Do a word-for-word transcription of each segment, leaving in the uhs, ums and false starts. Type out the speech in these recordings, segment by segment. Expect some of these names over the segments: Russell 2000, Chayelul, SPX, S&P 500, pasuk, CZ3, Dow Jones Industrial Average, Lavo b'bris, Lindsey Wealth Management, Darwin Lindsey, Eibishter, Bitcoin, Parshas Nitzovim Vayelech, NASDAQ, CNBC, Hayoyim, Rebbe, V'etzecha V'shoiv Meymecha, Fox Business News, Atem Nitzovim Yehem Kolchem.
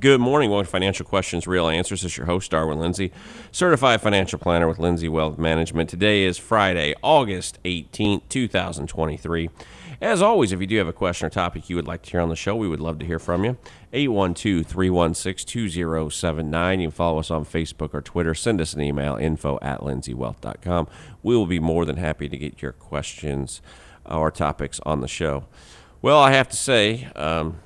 Good morning. Welcome to Financial Questions, Real Answers. This is your host, Darwin Lindsey, certified financial planner with Lindsey Wealth Management. Today is Friday, August eighteenth, two thousand twenty-three. As always, if you do have a question or topic you would like to hear on the show, we would love to hear from you. eight one two, three one six, two zero seven nine. You can follow us on Facebook or Twitter. Send us an email, info at lindsey wealth dot com. We will be more than happy to get your questions or topics on the show. Well, I have to say... Um,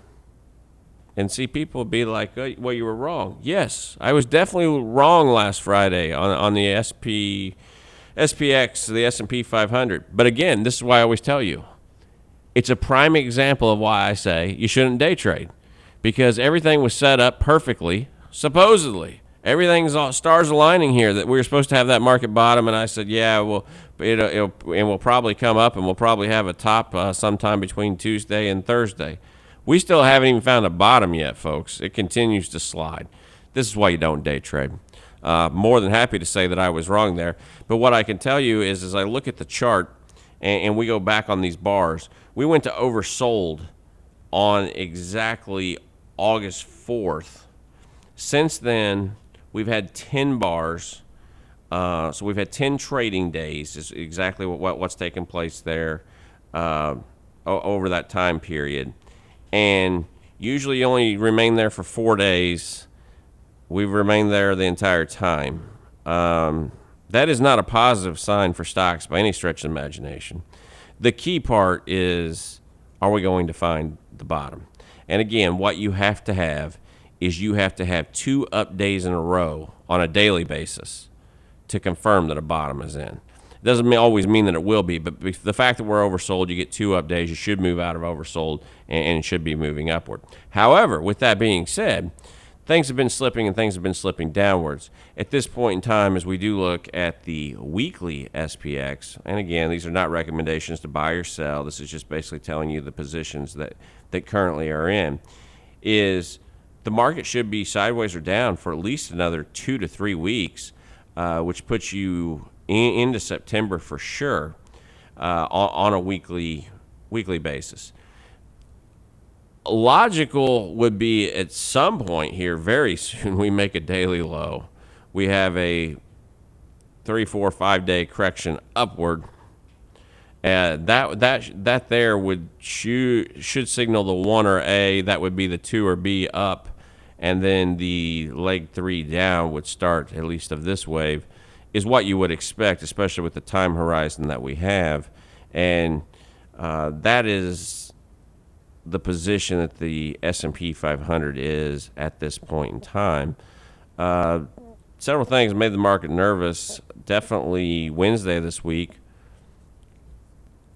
And see, people be like, oh, well, you were wrong. Yes, I was definitely wrong last Friday on on the S P, S P X, the S and P five hundred. But again, this is why I always tell you. It's a prime example of why I say you shouldn't day trade. Because everything was set up perfectly, supposedly. Everything's all stars aligning here that we were supposed to have that market bottom. And I said, yeah, well, it'll, it'll, and we'll probably come up and we'll probably have a top uh, sometime between Tuesday and Thursday. We still haven't even found a bottom yet, folks. It continues to slide. This is why you don't day trade. Uh, more than happy to say that I was wrong there. But what I can tell you is as I look at the chart and, and we go back on these bars, we went to oversold on exactly August fourth. Since then, we've had ten bars. Uh, so we've had ten trading days is exactly what, what, what's taken place there uh, over that time period. And usually you only remain there for four days. We've remained there the entire time. Um, that is not a positive sign for stocks by any stretch of the imagination. The key part is, are we going to find the bottom? And again, what you have to have is you have to have two up days in a row on a daily basis to confirm that a bottom is in. It doesn't always mean that it will be, but the fact that we're oversold, you get two up days, you should move out of oversold and it should be moving upward. However, with that being said, things have been slipping and things have been slipping downwards. At this point in time, as we do look at the weekly S P X, and again, these are not recommendations to buy or sell. This is just basically telling you the positions that, that currently are in, is the market should be sideways or down for at least another two to three weeks, uh, which puts you... into September for sure uh, on a weekly weekly basis. Logical would be at some point here very soon we make a daily low. We have a three, four, five day correction upward. And that that that there would shoot, should signal the one or A. That would be the two or B up, and then the leg three down would start at least of this wave. Is what you would expect, especially with the time horizon that we have. And uh, that is the position that the S and P five hundred is at this point in time. Uh, several things made the market nervous. Definitely Wednesday this week.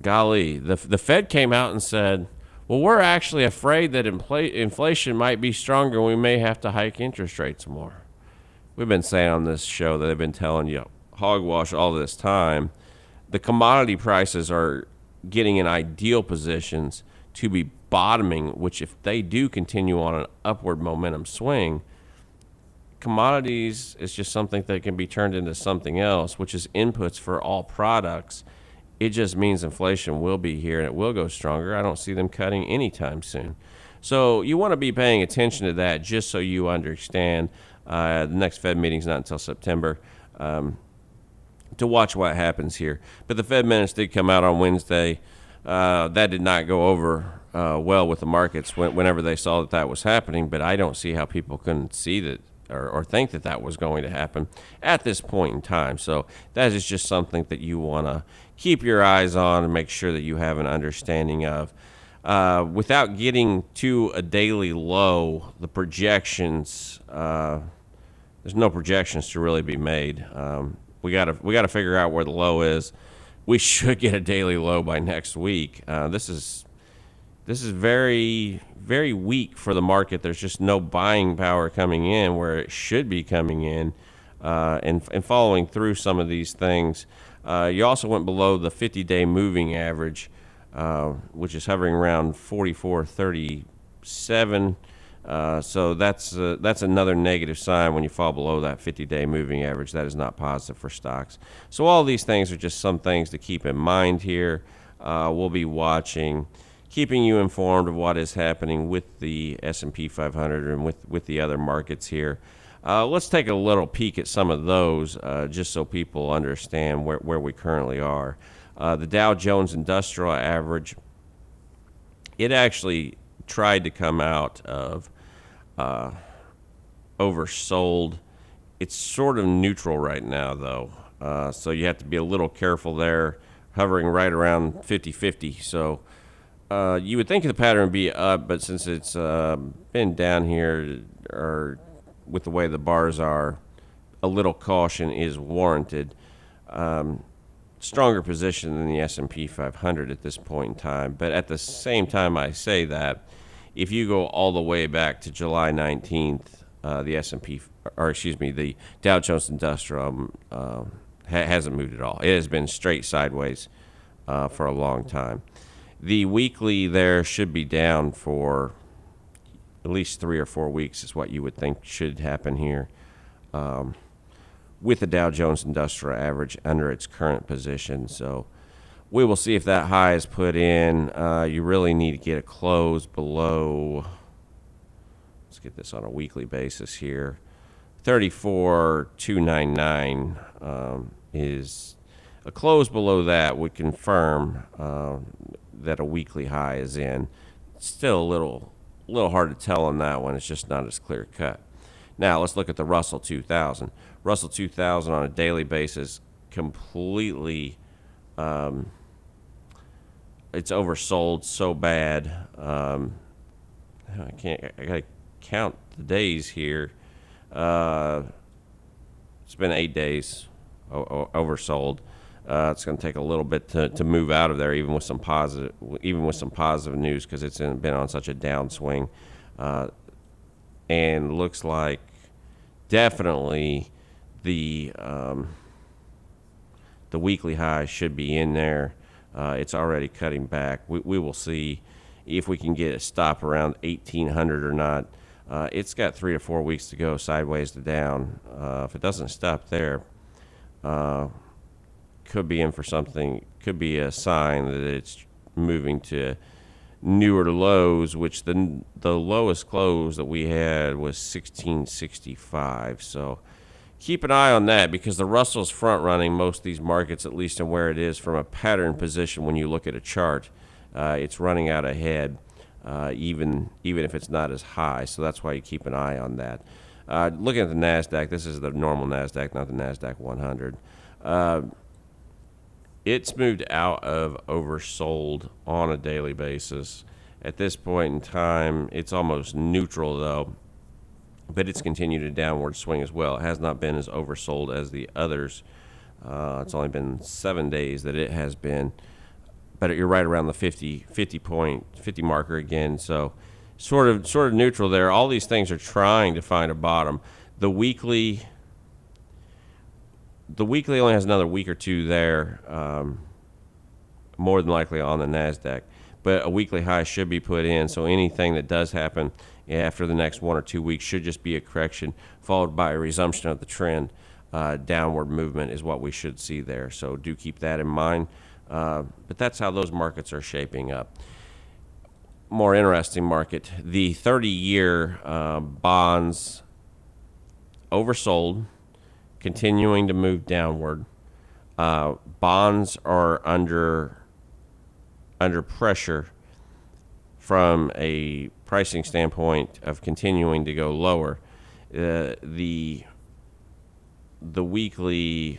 Golly, the, the Fed came out and said, well, we're actually afraid that infl- inflation might be stronger and we may have to hike interest rates more. We've been saying on this show that they've been telling you hogwash all this time. The commodity prices are getting in ideal positions to be bottoming, which if they do continue on an upward momentum swing, commodities is just something that can be turned into something else, which is inputs for all products. It just means inflation will be here and it will go stronger. I don't see them cutting anytime soon. So you want to be paying attention to that just so you understand. Uh, the next Fed meeting's not until September um, to watch what happens here. But the Fed minutes did come out on Wednesday. Uh, that did not go over uh, well with the markets when, whenever they saw that that was happening. But I don't see how people couldn't see that or, or think that that was going to happen at this point in time. So that is just something that you want to keep your eyes on and make sure that you have an understanding of. Uh, without getting to a daily low, the projections, uh, there's no projections to really be made. Um, we gotta, we gotta figure out where the low is. We should get a daily low by next week. Uh, this is, this is very, very weak for the market. There's just no buying power coming in where it should be coming in, uh, and, and following through some of these things. Uh, you also went below the fifty-day moving average. Uh, which is hovering around forty-four thirty-seven, uh, so that's uh, that's another negative sign when you fall below that fifty-day moving average. That is not positive for stocks. So all these things are just some things to keep in mind here. Uh, we'll be watching. keeping you informed of what is happening with the S and P five hundred and with, with the other markets here. Uh, let's take a little peek at some of those uh, just so people understand where, where we currently are. Uh, the Dow Jones Industrial Average, it actually tried to come out of uh, oversold. It's sort of neutral right now, though, uh, so you have to be a little careful there, hovering right around fifty fifty. So uh, you would think the pattern would be up, but since it's uh, been down here, or with the way the bars are, a little caution is warranted. Um, stronger position than the S and P five hundred at this point in time. But at the same time I say that, if you go all the way back to July nineteenth, uh, the S and P, or excuse me, the Dow Jones Industrial um, uh, ha hasn't moved at all. It has been straight sideways uh, for a long time. The weekly there should be down for at least three or four weeks is what you would think should happen here um, with the Dow Jones Industrial Average under its current position. So we will see if that high is put in. Uh, you really need to get a close below, let's get this on a weekly basis here, thirty-four two ninety-nine um, is a close below that would confirm uh, that a weekly high is in. It's still a little A little hard to tell on that one. It's just not as clear cut. Now let's look at the Russell two thousand. Russell two thousand on a daily basis, completely, um, it's oversold so bad. Um, I can't. I gotta count the days here. Uh, it's been eight days oversold. Uh, it's going to take a little bit to, to move out of there, even with some positive, even with some positive news, because it's in, been on such a downswing, uh, and looks like definitely the um, the weekly high should be in there. Uh, it's already cutting back. We, we will see if we can get a stop around eighteen hundred or not. Uh, it's got three to four weeks to go sideways to down. Uh, if it doesn't stop there, Uh, could be in for something, could be a sign that it's moving to newer lows, which the the lowest close that we had was sixteen sixty-five. So keep an eye on that, because the Russell's front running most of these markets, at least in where it is from a pattern position. When you look at a chart, uh, it's running out ahead, uh, even even if it's not as high. So that's why you keep an eye on that. Uh, looking at the NASDAQ, this is the normal NASDAQ, not the NASDAQ one hundred. Uh, It's moved out of oversold on a daily basis. At this point in time, it's almost neutral though, but it's continued a downward swing as well. It has not been as oversold as the others. Uh, it's only been seven days that it has been, but you're right around the fifty, fifty point, fifty marker again. So sort of, sort of neutral there. All these things are trying to find a bottom. The weekly, The weekly only has another week or two there, um, more than likely on the NASDAQ. But a weekly high should be put in, so anything that does happen after the next one or two weeks should just be a correction, followed by a resumption of the trend. Uh, downward movement is what we should see there, so do keep that in mind. Uh, but that's how those markets are shaping up. More interesting market, the thirty-year uh, bonds oversold, continuing to move downward. Uh, bonds are under under pressure from a pricing standpoint of continuing to go lower. Uh, the the weekly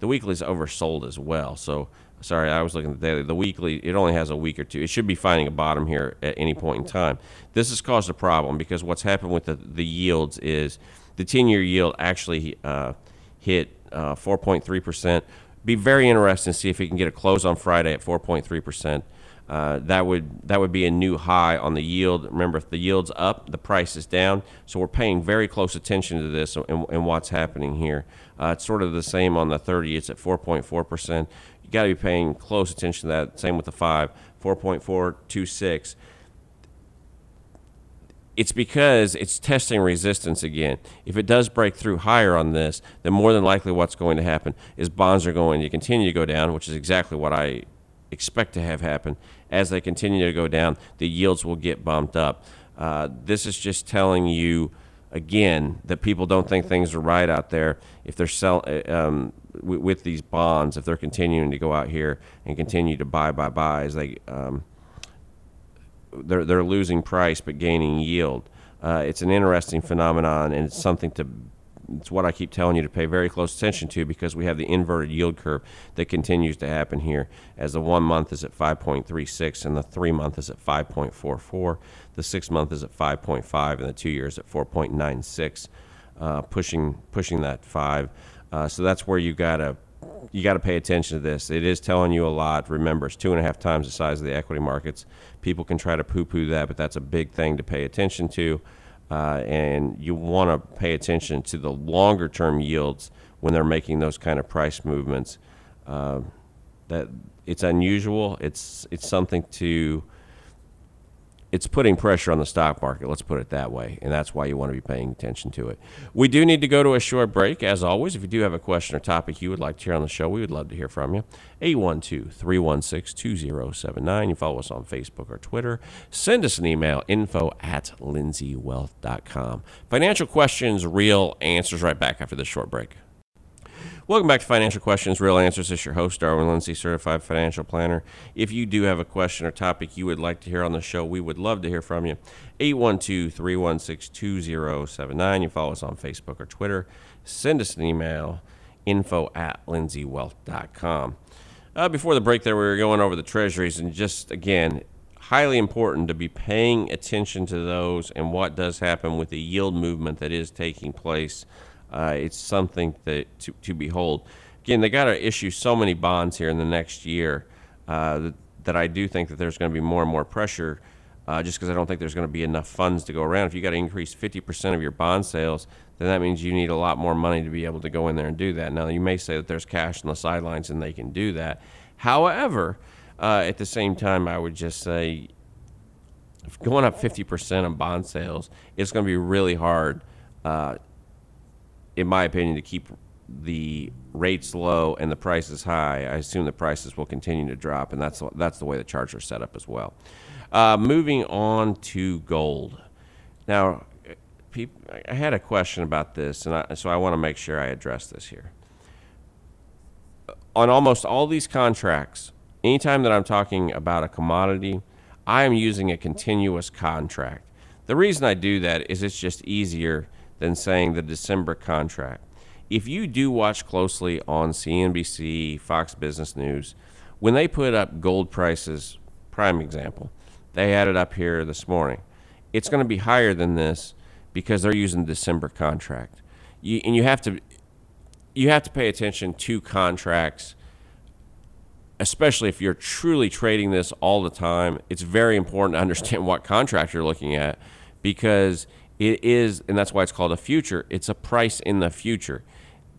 the weekly is oversold as well. So sorry, I was looking at the daily. The weekly, it only has a week or two. It should be finding a bottom here at any point in time. This has caused a problem, because what's happened with the, the yields is the ten-year yield actually uh, hit four point three percent. Uh, be very interesting to see if we can get a close on Friday at four point three percent. Uh, that would that would be a new high on the yield. Remember, if the yield's up, the price is down. So we're paying very close attention to this and, and what's happening here. Uh, it's sort of the same on the thirty. It's at four point four percent. You got to be paying close attention to that. Same with the five, four point four two six. It's because it's testing resistance again. If it does break through higher on this, then more than likely what's going to happen is bonds are going to continue to go down, which is exactly what I expect to have happen, as they continue to go down, the yields will get bumped up. Uh, this is just telling you, again, that people don't think things are right out there if they're selling um, w with these bonds, if they're continuing to go out here and continue to buy, buy, buy, as they, um, they're, they're losing price but gaining yield. Uh, it's an interesting phenomenon, and it's something to, it's what I keep telling you to pay very close attention to, because we have the inverted yield curve that continues to happen here, as the one month is at five point three six and the three month is at five point four four, the six month is at five point five, and the two years at four point nine six, uh, pushing pushing that five. Uh, so that's where you gotta you gotta pay attention to this. It is telling you a lot. Remember, it's two and a half times the size of the equity markets. People can try to poo-poo that, but that's a big thing to pay attention to. Uh, and you want to pay attention to the longer term yields when they're making those kind of price movements. Uh, that it's unusual. It's it's something to. It's putting pressure on the stock market. Let's put it that way, and that's why you want to be paying attention to it. We do need to go to a short break. As always, if you do have a question or topic you would like to hear on the show, we would love to hear from you. eight one two, three one six, two zero seven nine. You follow us on Facebook or Twitter. Send us an email, info at lindsey wealth dot com. Financial questions, real answers, right back after this short break. Welcome back to Financial Questions, Real Answers. This is your host, Darwin Lindsey, Certified Financial Planner. If you do have a question or topic you would like to hear on the show, we would love to hear from you. eight one two, three one six, two zero seven nine. You follow us on Facebook or Twitter. Send us an email, info at lindsey wealth dot com. Uh, before the break there, we were going over the treasuries, and just, again, highly important to be paying attention to those and what does happen with the yield movement that is taking place. Uh, it's something that to, to behold. Again, they got to issue so many bonds here in the next year uh, that, that I do think that there's going to be more and more pressure, uh, just because I don't think there's going to be enough funds to go around. If you got to increase fifty percent of your bond sales, then that means you need a lot more money to be able to go in there and do that. Now, you may say that there's cash on the sidelines and they can do that. However, uh, at the same time, I would just say if going up fifty percent on bond sales, it's going to be really hard, uh, in my opinion, to keep the rates low and the prices high. I assume the prices will continue to drop, and that's that's the way the charts are set up as well. Uh, moving on to gold. Now, people, I had a question about this, and I, so I want to make sure I address this here. On almost all these contracts, anytime that I'm talking about a commodity, I am using a continuous contract. The reason I do that is it's just easier than saying the December contract. If you do watch closely on C N B C, Fox Business News, when they put up gold prices, prime example, they had it up here this morning. It's going to be higher than this because they're using the December contract. You, and you have to, you have to pay attention to contracts, especially if you're truly trading this all the time. It's very important to understand what contract you're looking at, because it is, and that's why it's called a future. It's a price in the future.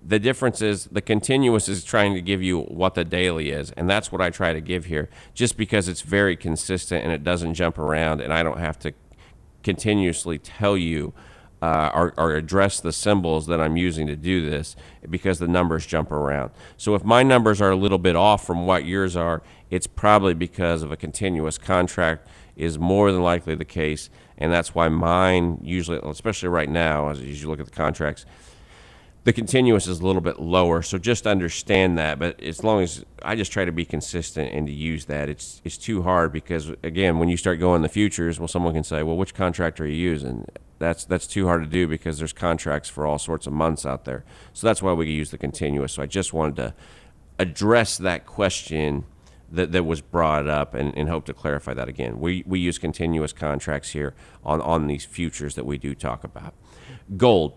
The difference is the continuous is trying to give you what the daily is, and that's what I try to give here, just because it's very consistent and it doesn't jump around, and I don't have to continuously tell you uh, or, or address the symbols that I'm using to do this, because the numbers jump around. So if my numbers are a little bit off from what yours are, it's probably because of a continuous contract is more than likely the case. And that's why mine usually, especially right now, as you look at the contracts, the continuous is a little bit lower. So just understand that. But as long as I just try to be consistent and to use that, it's it's too hard, because again, when you start going the futures, well, someone can say, well, which contract are you using? That's that's too hard to do, because there's contracts for all sorts of months out there. So that's why we use the continuous. So I just wanted to address that question That, that was brought up, and, and hope to clarify that again. We, we use continuous contracts here on, on these futures that we do talk about. Gold.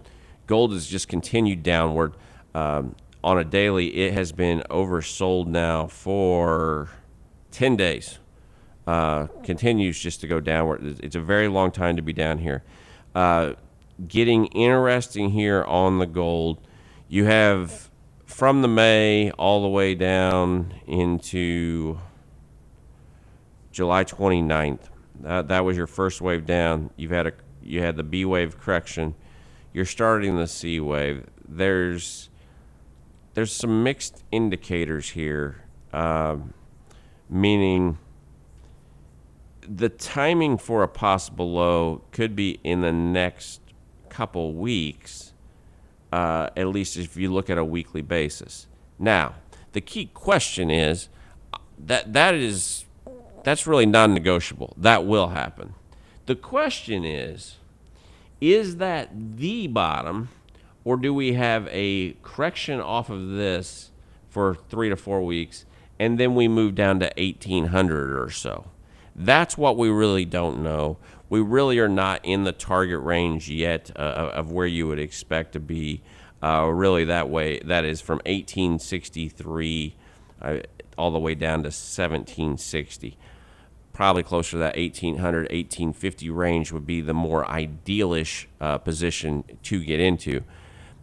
Gold has just continued downward. Um, on a daily, it has been oversold now for ten days. Uh, continues just to go downward. It's a very long time to be down here. Uh, getting interesting here on the gold. You have from the May all the way down into July twenty-ninth. Uh, that was your first wave down. You've had a you had the B wave correction. You're starting the C wave. There's there's some mixed indicators here, uh, meaning the timing for a possible low could be in the next couple weeks, uh, at least if you look at a weekly basis. Now, the key question is that that is that's really non-negotiable. That will happen. The question is, is that the bottom, or do we have a correction off of this for three to four weeks, and then we move down to eighteen hundred or so? That's what we really don't know. We really are not in the target range yet uh, of where you would expect to be. Uh, really, that way, that is from eighteen sixty-three uh, all the way down to seventeen sixty. Probably closer to that eighteen hundred, eighteen fifty range would be the more idealish uh, position to get into.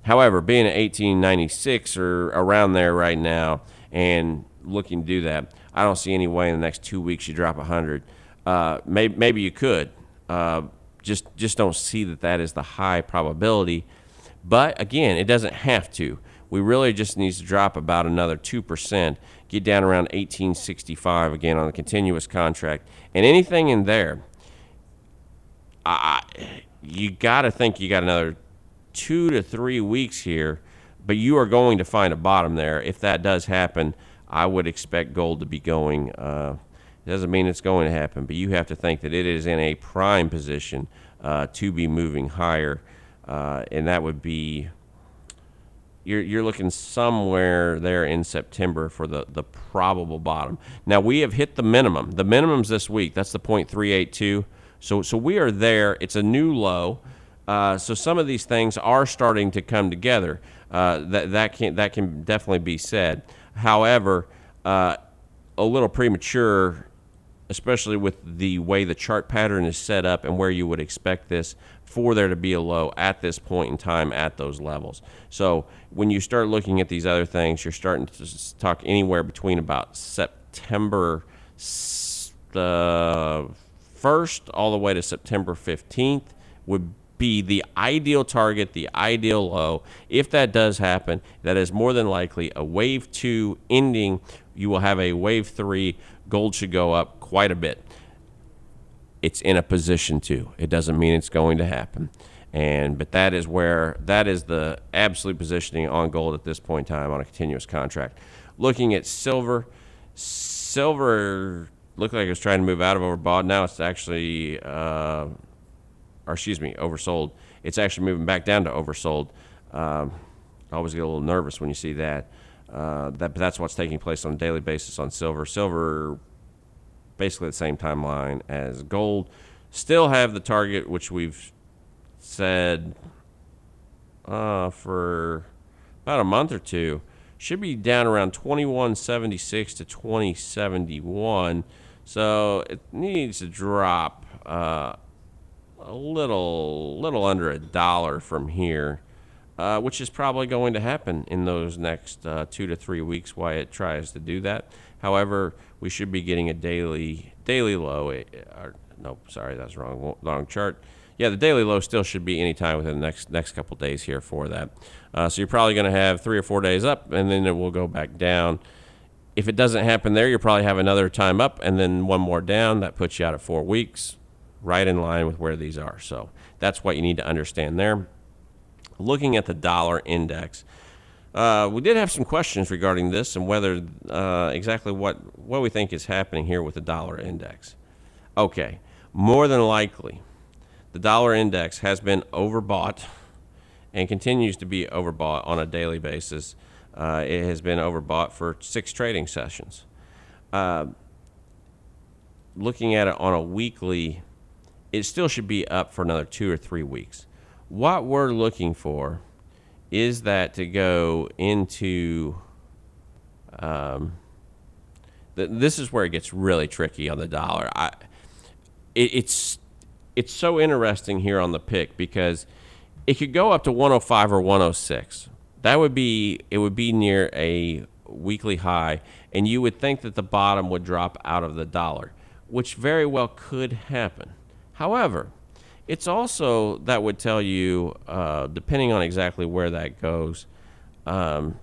However, being at eighteen ninety-six or around there right now and looking to do that, I don't see any way in the next two weeks you drop one hundred. Uh, maybe, maybe you could. Uh, just, just don't see that that is the high probability. But, again, it doesn't have to. We really just need to drop about another two percent, get down around eighteen sixty-five again on a continuous contract. And anything in there, I, you got to think you got another two to three weeks here, but you are going to find a bottom there. If that does happen, I would expect gold to be going. Uh, it doesn't mean it's going to happen, but you have to think that it is in a prime position uh, to be moving higher, uh, and that would be you're, you're looking somewhere there in September for the, the probable bottom. Now, we have hit the minimum. The minimum's this week. That's the point three eight two. So, so we are there. It's a new low. Uh, so some of these things are starting to come together. Uh, that, that, can, that can definitely be said. However, uh, a little premature, especially with the way the chart pattern is set up and where you would expect this for there to be a low at this point in time at those levels. So when you start looking at these other things, you're starting to talk anywhere between about September uh, first all the way to September fifteenth would be the ideal target, the ideal low. If that does happen, that is more than likely a wave two ending. You will have a wave three. Gold should go up quite a bit. It's in a position to. It doesn't mean it's going to happen. And but that is where that is the absolute positioning on gold at this point in time on a continuous contract. Looking at silver, silver looked like it was trying to move out of overbought. Now it's actually uh Or excuse me, oversold. It's actually moving back down to oversold. Um, I always get a little nervous when you see that. Uh, that that's what's taking place on a daily basis on silver. Silver, basically the same timeline as gold. Still have the target, which we've said uh, for about a month or two. Should be down around twenty-one seventy-six to twenty seventy-one. So it needs to drop Uh, a little little under a dollar from here, uh, which is probably going to happen in those next uh, two to three weeks while it tries to do that. However, we should be getting a daily daily low. Or, nope, sorry, that's wrong, wrong chart. Yeah, the daily low still should be any time within the next, next couple days here for that. Uh, so you're probably going to have three or four days up, and then it will go back down. If it doesn't happen there, you'll probably have another time up and then one more down. That puts you out at four weeks. Right in line with where these are. So that's what you need to understand there. Looking at the dollar index, uh, we did have some questions regarding this and whether uh, exactly what, what we think is happening here with the dollar index. Okay, more than likely, the dollar index has been overbought and continues to be overbought on a daily basis. Uh, it has been overbought for six trading sessions. Uh, looking at it on a weekly, it still should be up for another two or three weeks. What we're looking for is that to go into, um, th this is where it gets really tricky on the dollar. I, it, it's, it's so interesting here on the pick because it could go up to one oh five or one oh six. That would be, it would be near a weekly high, and you would think that the bottom would drop out of the dollar, which very well could happen. However, it's also, that would tell you, uh, depending on exactly where that goes, um,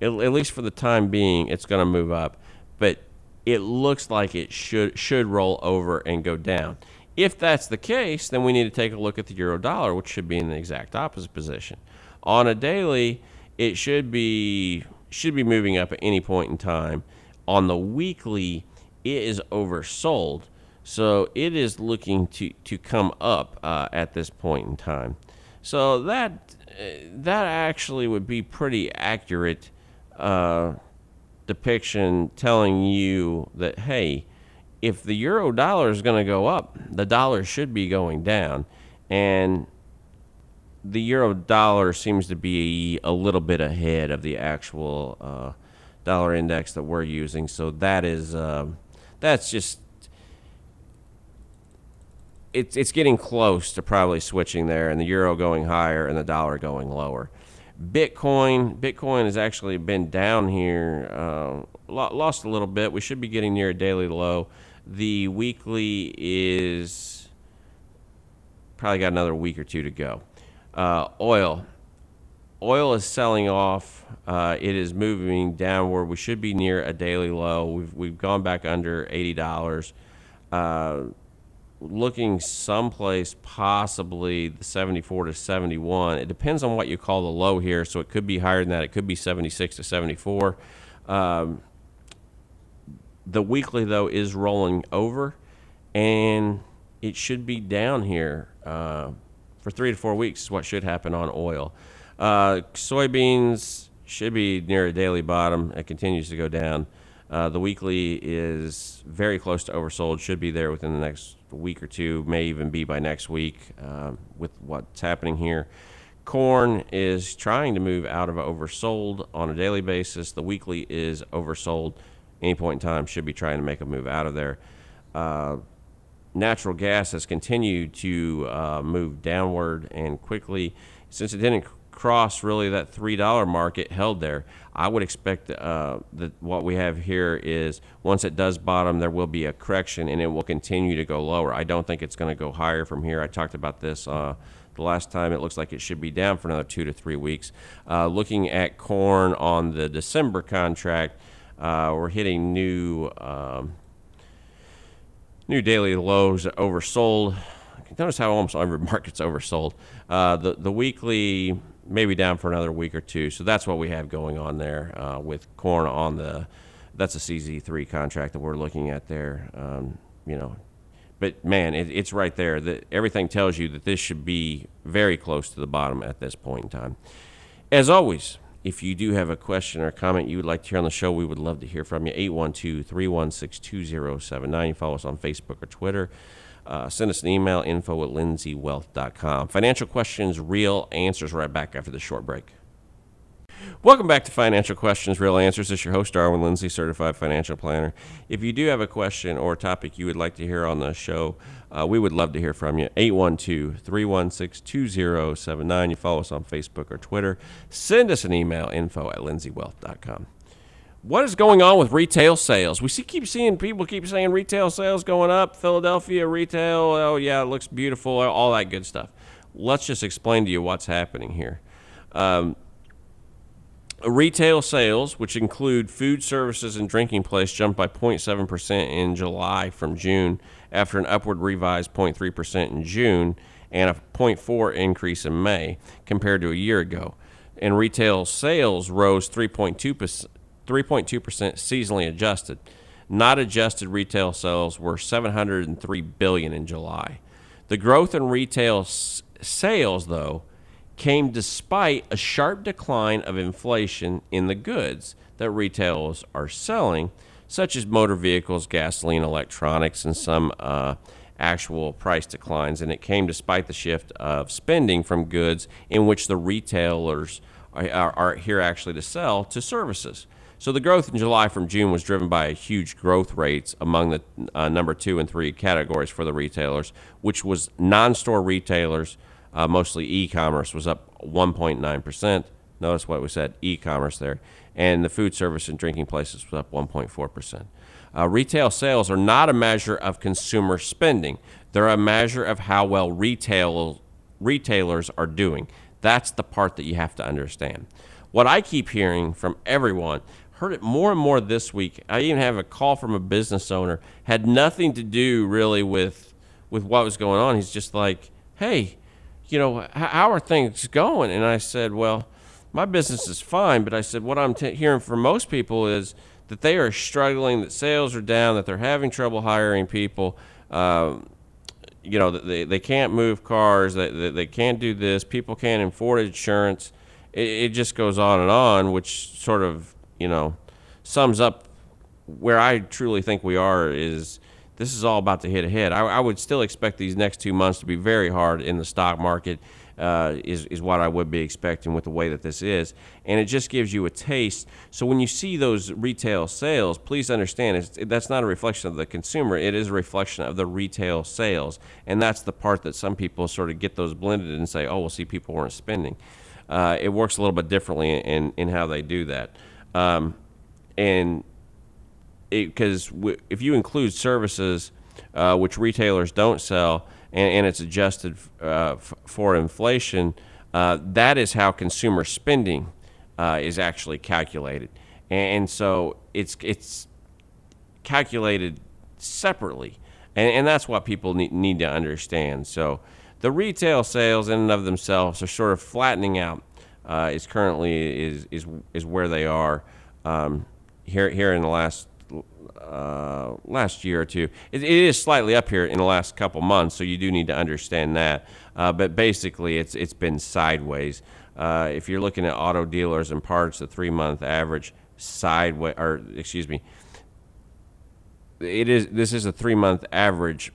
it, at least for the time being, it's going to move up. But it looks like it should should roll over and go down. If that's the case, then we need to take a look at the euro dollar, which should be in the exact opposite position. On a daily, it should be should be moving up at any point in time. On the weekly, it is oversold, so it is looking to to come up uh, at this point in time. So that that actually would be pretty accurate uh, depiction, telling you that, hey, if the euro dollar is going to go up, the dollar should be going down. And the euro dollar seems to be a little bit ahead of the actual uh, dollar index that we're using. So that is, uh, that's just, it's, it's getting close to probably switching there, and the euro going higher and the dollar going lower. Bitcoin, Bitcoin has actually been down here, uh, lost a little bit. We should be getting near a daily low. The weekly is probably got another week or two to go. Uh, oil. Oil is selling off. Uh, it is moving downward. We should be near a daily low. We've, we've gone back under eighty dollars. Uh, looking someplace possibly the seventy-four to seventy-one. It depends on what you call the low here. So it could be higher than that. It could be seventy-six to seventy-four. Um, the weekly, though, is rolling over, and it should be down here uh, for three to four weeks is what should happen on oil. Uh, soybeans should be near a daily bottom. It continues to go down. Uh, the weekly is very close to oversold. Should be there within the next week or two, may even be by next week uh, with what's happening here. Corn is trying to move out of oversold on a daily basis. The weekly is oversold. Any point in time should be trying to make a move out of there. Uh, natural gas has continued to uh, move downward and quickly. Since it didn't cross really that three dollar mark, it held there. I would expect uh, that what we have here is once it does bottom, there will be a correction and it will continue to go lower. I don't think it's going to go higher from here. I talked about this uh, the last time. It looks like it should be down for another two to three weeks. Uh, looking at corn on the December contract, uh, we're hitting new um, new daily lows, oversold. Notice how almost every market's oversold. Uh, the, the weekly may be down for another week or two. So that's what we have going on there uh, with corn on the, that's a C Z three contract that we're looking at there, um, you know. But, man, it, it's right there. That everything tells you that this should be very close to the bottom at this point in time. As always, if you do have a question or comment you would like to hear on the show, we would love to hear from you. eight one two, three one six, two zero seven nine. You follow us on Facebook or Twitter. Uh, send us an email, info at lindsey wealth dot com. Financial questions, real answers. Right back after the short break. Welcome back to Financial Questions, Real Answers. This is your host, Darwin Lindsey, Certified Financial Planner. If you do have a question or a topic you would like to hear on the show, uh, we would love to hear from you. eight one two, three one six, two zero seven nine. You follow us on Facebook or Twitter. Send us an email, info at lindsey wealth dot com. What is going on with retail sales? We see, keep seeing people keep saying retail sales going up, Philadelphia retail, oh yeah, it looks beautiful, all that good stuff. Let's just explain to you what's happening here. Um, Retail sales, which include food, services, and drinking place, jumped by zero point seven percent in July from June after an upward revised zero point three percent in June and a zero point four percent increase in May compared to a year ago. And retail sales rose three point two percent seasonally adjusted. Not adjusted retail sales were seven hundred three billion dollars in July. The growth in retail s- sales, though, came despite a sharp decline of inflation in the goods that retailers are selling, such as motor vehicles, gasoline, electronics, and some uh, actual price declines. And it came despite the shift of spending from goods in which the retailers are, are, are here actually to sell to services. So the growth in July from June was driven by huge growth rates among the uh, number two and three categories for the retailers, which was non-store retailers. Uh, mostly e-commerce was up one point nine percent. Notice what we said, e-commerce there. And the food service and drinking places was up one point four percent. Uh, retail sales are not a measure of consumer spending. They're a measure of how well retail retailers are doing. That's the part that you have to understand. What I keep hearing from everyone, Heard it more and more this week. I even have a call from a business owner. Had nothing to do really with with what was going on. He's just like, hey, you know, how are things going? And I said, well, my business is fine. But I said, what I'm t hearing from most people is that they are struggling, that sales are down, that they're having trouble hiring people. Um, you know, they, they can't move cars. They, they, they can't do this. People can't afford insurance. It, it just goes on and on, which sort of, you know, sums up where I truly think we are. Is this is all about to hit a head. I, I would still expect these next two months to be very hard in the stock market, uh, is, is what I would be expecting with the way that this is. And it just gives you a taste. So when you see those retail sales, please understand it's, that's not a reflection of the consumer. It is a reflection of the retail sales. And that's the part that some people sort of get those blended and say, oh, we'll see, people weren't spending. Uh, it works a little bit differently in, in how they do that. Um, and because if you include services, uh, which retailers don't sell, and, and it's adjusted uh, f for inflation, uh, that is how consumer spending uh, is actually calculated. And, and so it's, it's calculated separately. And, and that's what people need, need to understand. So the retail sales in and of themselves are sort of flattening out. Uh, is currently is is is where they are um, here here in the last uh, last year or two. It, it is slightly up here in the last couple months, so you do need to understand that. Uh, but basically, it's it's been sideways. Uh, if you're looking at auto dealers and parts, the three-month average sideways, or excuse me, it is this is a three-month average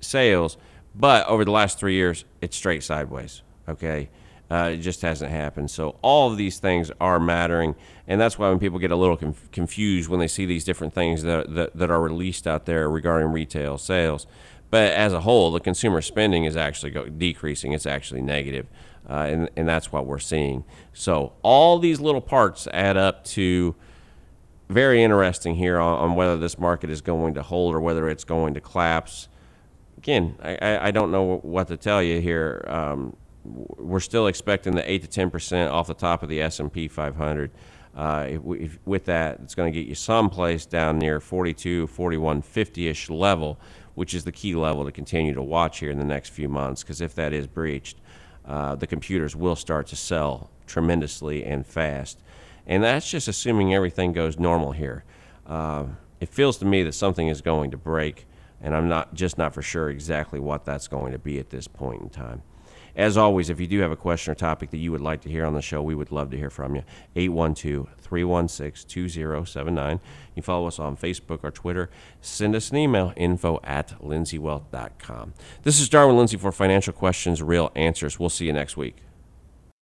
sales, but over the last three years, it's straight sideways. Okay. Uh, it just hasn't happened. So all of these things are mattering, and that's why when people get a little conf confused when they see these different things that, that, that are released out there regarding retail sales. But as a whole, the consumer spending is actually go decreasing. It's actually negative, uh, and, and that's what we're seeing. So all these little parts add up to very interesting here on, on whether this market is going to hold or whether it's going to collapse. Again, I, I, I don't know what to tell you here. Um, we're still expecting the eight to ten percent off the top of the S and P five hundred. Uh, if we, if, with that, it's going to get you someplace down near forty-two, forty-one fifty-ish level, which is the key level to continue to watch here in the next few months, because if that is breached, uh, the computers will start to sell tremendously and fast. And that's just assuming everything goes normal here. Uh, it feels to me that something is going to break, and I'm not just not for sure exactly what that's going to be at this point in time. As always, if you do have a question or topic that you would like to hear on the show, we would love to hear from you. eight one two, three one six, two zero seven nine. You can follow us on Facebook or Twitter. Send us an email, info at lindsey wealth dot com. This is Darwin Lindsey for Financial Questions, Real Answers. We'll see you next week.